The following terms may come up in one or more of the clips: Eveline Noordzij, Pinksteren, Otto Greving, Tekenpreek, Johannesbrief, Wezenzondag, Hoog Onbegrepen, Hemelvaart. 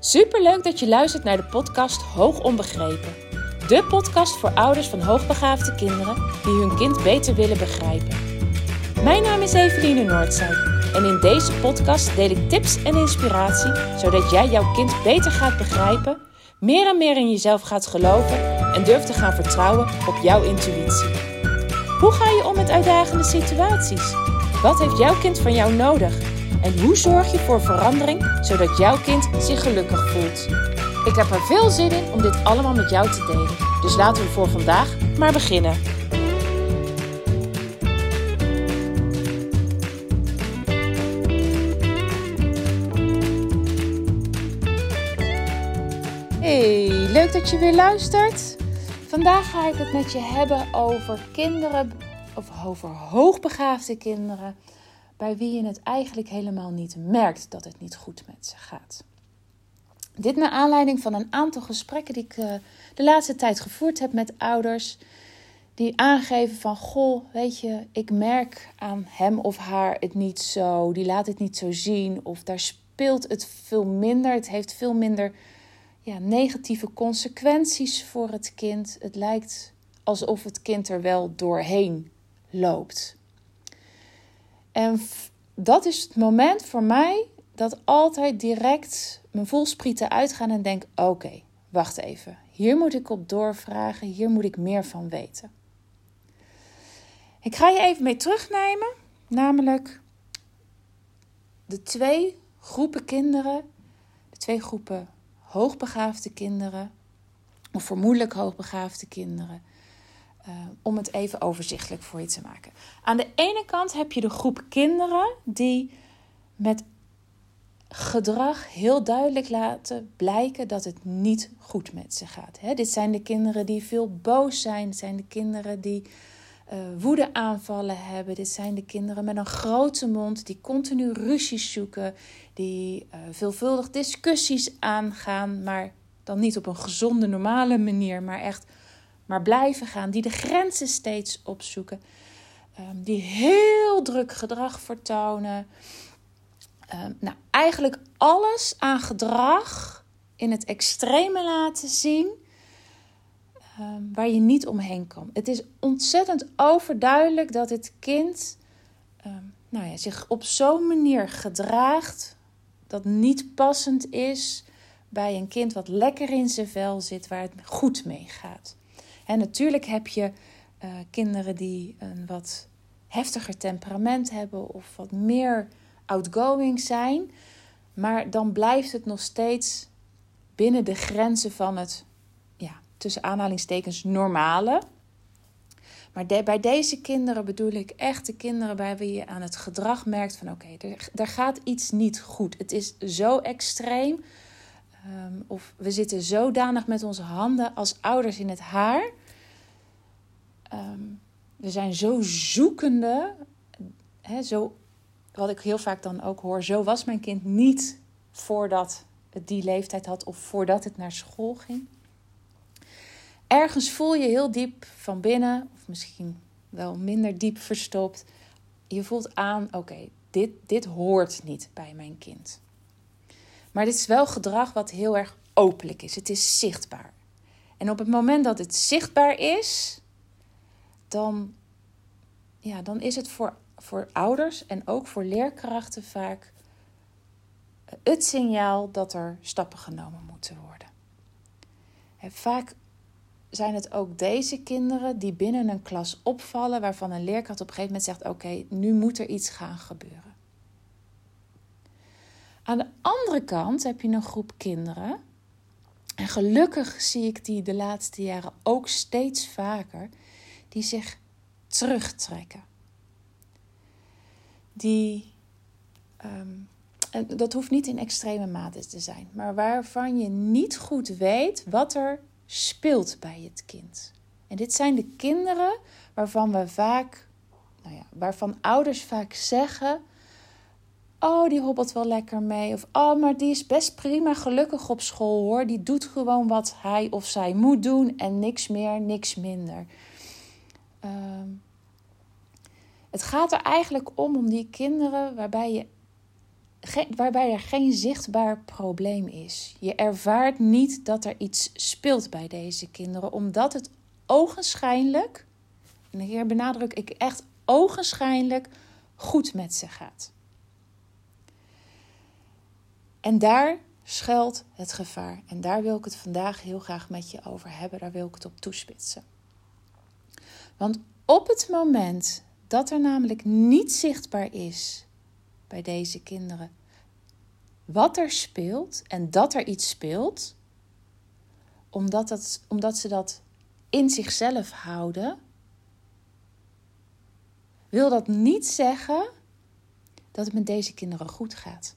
Superleuk dat je luistert naar de podcast Hoog Onbegrepen. De podcast voor ouders van hoogbegaafde kinderen die hun kind beter willen begrijpen. Mijn naam is Eveline Noordzij en in deze podcast deel ik tips en inspiratie zodat jij jouw kind beter gaat begrijpen, meer en meer in jezelf gaat geloven en durft te gaan vertrouwen op jouw intuïtie. Hoe ga je om met uitdagende situaties? Wat heeft jouw kind van jou nodig? En hoe zorg je voor verandering, zodat jouw kind zich gelukkig voelt? Ik heb er veel zin in om dit allemaal met jou te delen. Dus laten we voor vandaag maar beginnen. Hey, leuk dat je weer luistert. Vandaag ga ik het met je hebben over kinderen, of over hoogbegaafde kinderen, bij wie je het eigenlijk helemaal niet merkt dat het niet goed met ze gaat. Dit naar aanleiding van een aantal gesprekken die ik de laatste tijd gevoerd heb met ouders, die aangeven van, goh, weet je, ik merk aan hem of haar het niet zo, die laat het niet zo zien, of daar speelt het veel minder, het heeft veel minder negatieve consequenties voor het kind. Het lijkt alsof het kind er wel doorheen loopt. En dat is het moment voor mij dat altijd direct mijn voelsprieten uitgaan en denk, oké, wacht even. Hier moet ik op doorvragen, hier moet ik meer van weten. Ik ga je even mee terugnemen, namelijk de twee groepen kinderen, de twee groepen hoogbegaafde kinderen, of vermoedelijk hoogbegaafde kinderen. Om het even overzichtelijk voor je te maken. Aan de ene kant heb je de groep kinderen die met gedrag heel duidelijk laten blijken dat het niet goed met ze gaat. Dit zijn de kinderen die veel boos zijn. Dit zijn de kinderen die woedeaanvallen hebben. Dit zijn de kinderen met een grote mond die continu ruzies zoeken. Die veelvuldig discussies aangaan. Maar dan niet op een gezonde, normale manier, maar echt... maar blijven gaan, die de grenzen steeds opzoeken, die heel druk gedrag vertonen. Eigenlijk alles aan gedrag in het extreme laten zien, waar je niet omheen kan. Het is ontzettend overduidelijk dat het kind zich op zo'n manier gedraagt dat niet passend is bij een kind wat lekker in zijn vel zit, waar het goed mee gaat. En natuurlijk heb je kinderen die een wat heftiger temperament hebben of wat meer outgoing zijn. Maar dan blijft het nog steeds binnen de grenzen van het, tussen aanhalingstekens, normale. Maar bij deze kinderen bedoel ik echt de kinderen bij wie je aan het gedrag merkt van oké, daar gaat iets niet goed. Het is zo extreem. Of we zitten zodanig met onze handen als ouders in het haar. We zijn zo zoekende. Wat ik heel vaak dan ook hoor. Zo was mijn kind niet voordat het die leeftijd had. Of voordat het naar school ging. Ergens voel je heel diep van binnen. Of misschien wel minder diep verstopt. Je voelt aan, oké, dit hoort niet bij mijn kind. Maar dit is wel gedrag wat heel erg openlijk is. Het is zichtbaar. En op het moment dat het zichtbaar is, dan is het voor ouders en ook voor leerkrachten vaak het signaal dat er stappen genomen moeten worden. En vaak zijn het ook deze kinderen die binnen een klas opvallen, waarvan een leerkracht op een gegeven moment zegt, oké, nu moet er iets gaan gebeuren. Aan de andere kant heb je een groep kinderen. En gelukkig zie ik die de laatste jaren ook steeds vaker. Die zich terugtrekken. Die, en dat hoeft niet in extreme mate te zijn. Maar waarvan je niet goed weet wat er speelt bij het kind. En dit zijn de kinderen waarvan we vaak, waarvan ouders vaak zeggen... oh, die hobbelt wel lekker mee. Of, oh, maar die is best prima gelukkig op school, hoor. Die doet gewoon wat hij of zij moet doen. En niks meer, niks minder. Het gaat er eigenlijk om die kinderen waarbij je waarbij er geen zichtbaar probleem is. Je ervaart niet dat er iets speelt bij deze kinderen, omdat het ogenschijnlijk, en hier benadruk ik echt ogenschijnlijk, goed met ze gaat. En daar schuilt het gevaar. En daar wil ik het vandaag heel graag met je over hebben. Daar wil ik het op toespitsen. Want op het moment dat er namelijk niet zichtbaar is bij deze kinderen wat er speelt en dat er iets speelt, omdat ze dat in zichzelf houden, wil dat niet zeggen dat het met deze kinderen goed gaat.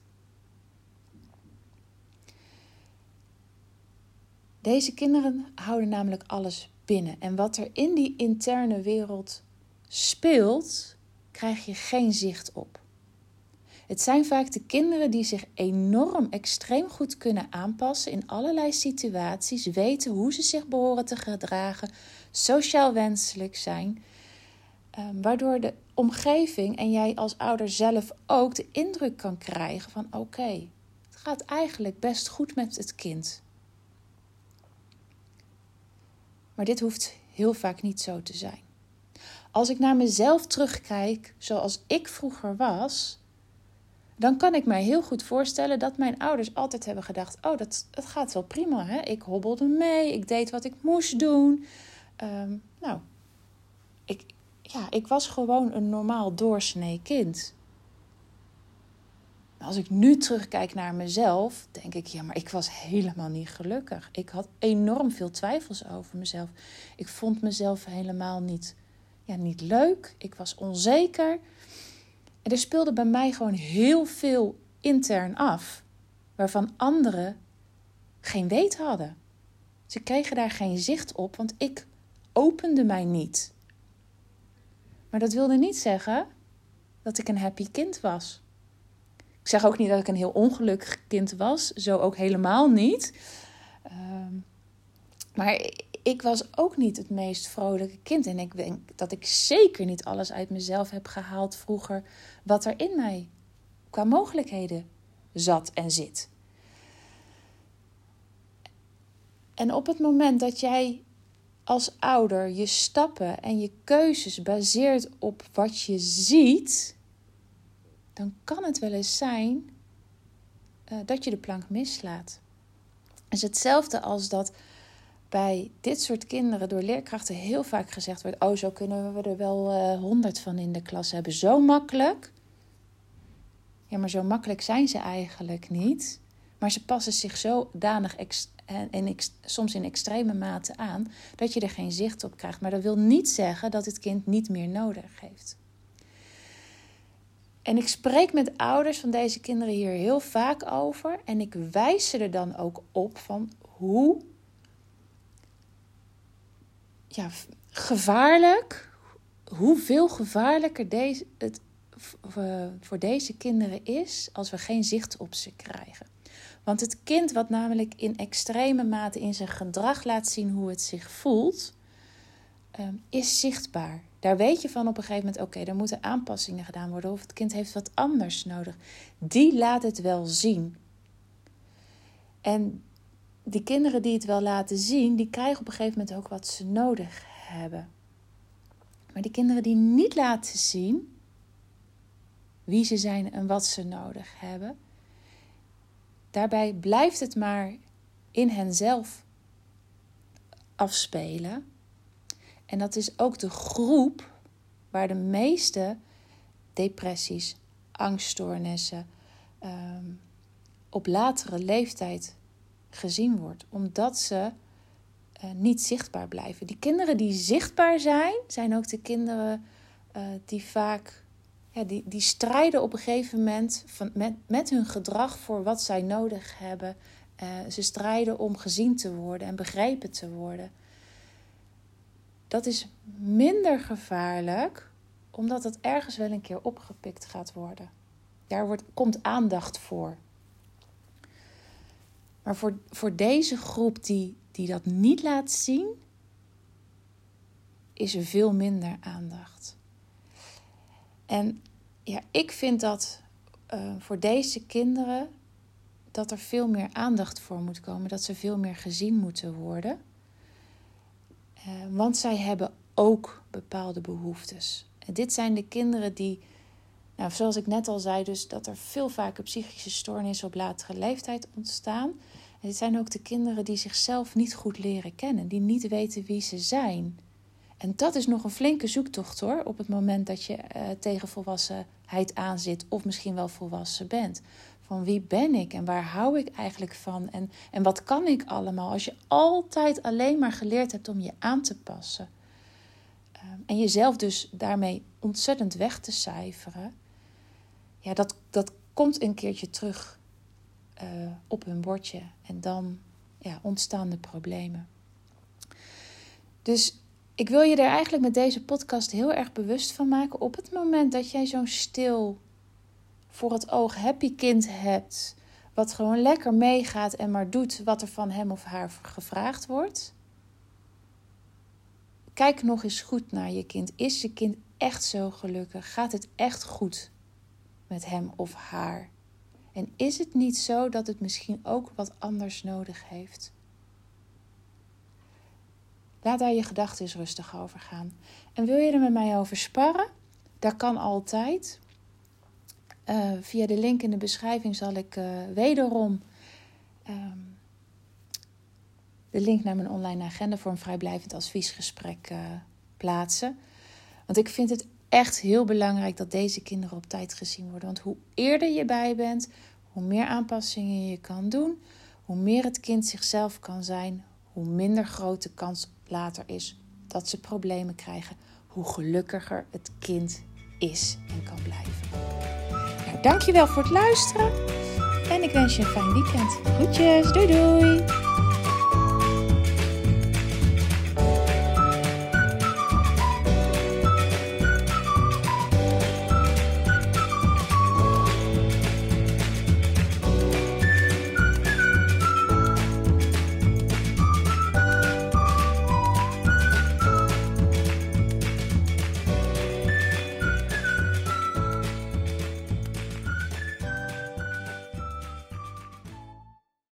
Deze kinderen houden namelijk alles binnen. En wat er in die interne wereld speelt, krijg je geen zicht op. Het zijn vaak de kinderen die zich extreem goed kunnen aanpassen in allerlei situaties, weten hoe ze zich behoren te gedragen, sociaal wenselijk zijn, waardoor de omgeving en jij als ouder zelf ook de indruk kan krijgen van oké, het gaat eigenlijk best goed met het kind. Maar dit hoeft heel vaak niet zo te zijn. Als ik naar mezelf terugkijk, zoals ik vroeger was, dan kan ik mij heel goed voorstellen dat mijn ouders altijd hebben gedacht, dat gaat wel prima, hè? Ik hobbelde mee, ik deed wat ik moest doen. Ik was gewoon een normaal doorsnee kind. Als ik nu terugkijk naar mezelf, denk ik, maar ik was helemaal niet gelukkig. Ik had enorm veel twijfels over mezelf. Ik vond mezelf helemaal niet leuk. Ik was onzeker. En er speelde bij mij gewoon heel veel intern af, waarvan anderen geen weet hadden. Ze kregen daar geen zicht op, want ik opende mij niet. Maar dat wilde niet zeggen dat ik een happy kind was. Ik zeg ook niet dat ik een heel ongelukkig kind was. Zo ook helemaal niet. Maar ik was ook niet het meest vrolijke kind. En ik denk dat ik zeker niet alles uit mezelf heb gehaald vroeger, wat er in mij qua mogelijkheden zat en zit. En op het moment dat jij als ouder je stappen en je keuzes baseert op wat je ziet, dan kan het wel eens zijn dat je de plank mislaat. Het is hetzelfde als dat bij dit soort kinderen door leerkrachten heel vaak gezegd wordt, zo kunnen we er wel 100 van in de klas hebben. Zo makkelijk. Ja, maar zo makkelijk zijn ze eigenlijk niet. Maar ze passen zich zodanig soms in extreme mate aan dat je er geen zicht op krijgt. Maar dat wil niet zeggen dat het kind niet meer nodig heeft. En ik spreek met ouders van deze kinderen hier heel vaak over. En ik wijs ze er dan ook op van hoe hoeveel gevaarlijker het voor deze kinderen is als we geen zicht op ze krijgen. Want het kind wat namelijk in extreme mate in zijn gedrag laat zien hoe het zich voelt, is zichtbaar. Daar weet je van op een gegeven moment, er moeten aanpassingen gedaan worden of het kind heeft wat anders nodig. Die laat het wel zien. En die kinderen die het wel laten zien, die krijgen op een gegeven moment ook wat ze nodig hebben. Maar die kinderen die niet laten zien wie ze zijn en wat ze nodig hebben, daarbij blijft het maar in henzelf afspelen. En dat is ook de groep waar de meeste depressies, angststoornissen op latere leeftijd gezien wordt. Omdat ze niet zichtbaar blijven. Die kinderen die zichtbaar zijn, zijn ook de kinderen die vaak die strijden op een gegeven moment met hun gedrag voor wat zij nodig hebben. Ze strijden om gezien te worden en begrepen te worden. Dat is minder gevaarlijk, omdat het ergens wel een keer opgepikt gaat worden. Daar komt aandacht voor. Maar voor deze groep die dat niet laat zien, is er veel minder aandacht. En ik vind dat voor deze kinderen dat er veel meer aandacht voor moet komen. Dat ze veel meer gezien moeten worden. Want zij hebben ook bepaalde behoeftes. En dit zijn de kinderen die, nou, zoals ik net al zei, dus dat er veel vaker psychische stoornissen op latere leeftijd ontstaan. En dit zijn ook de kinderen die zichzelf niet goed leren kennen. Die niet weten wie ze zijn. En dat is nog een flinke zoektocht hoor. Op het moment dat je tegen volwassenheid aanzit. Of misschien wel volwassen bent. Van wie ben ik en waar hou ik eigenlijk van? En wat kan ik allemaal? Als je altijd alleen maar geleerd hebt om je aan te passen. En jezelf dus daarmee ontzettend weg te cijferen. Ja, dat komt een keertje terug op hun bordje. En dan ja, ontstaan de problemen. Dus ik wil je er eigenlijk met deze podcast heel erg bewust van maken. Op het moment dat jij zo'n stil, voor het oog happy kind hebt, wat gewoon lekker meegaat en maar doet wat er van hem of haar gevraagd wordt. Kijk nog eens goed naar je kind. Is je kind echt zo gelukkig? Gaat het echt goed met hem of haar? En is het niet zo dat het misschien ook wat anders nodig heeft? Laat daar je gedachten eens rustig over gaan. En wil je er met mij over sparren? Dat kan altijd. Via de link in de beschrijving zal ik wederom de link naar mijn online agenda voor een vrijblijvend adviesgesprek plaatsen. Want ik vind het echt heel belangrijk dat deze kinderen op tijd gezien worden. Want hoe eerder je bij bent, hoe meer aanpassingen je kan doen, hoe meer het kind zichzelf kan zijn, hoe minder groot de kans later is dat ze problemen krijgen, hoe gelukkiger het kind is en kan blijven. Nou, dankjewel voor het luisteren en ik wens je een fijn weekend. Groetjes, doei doei!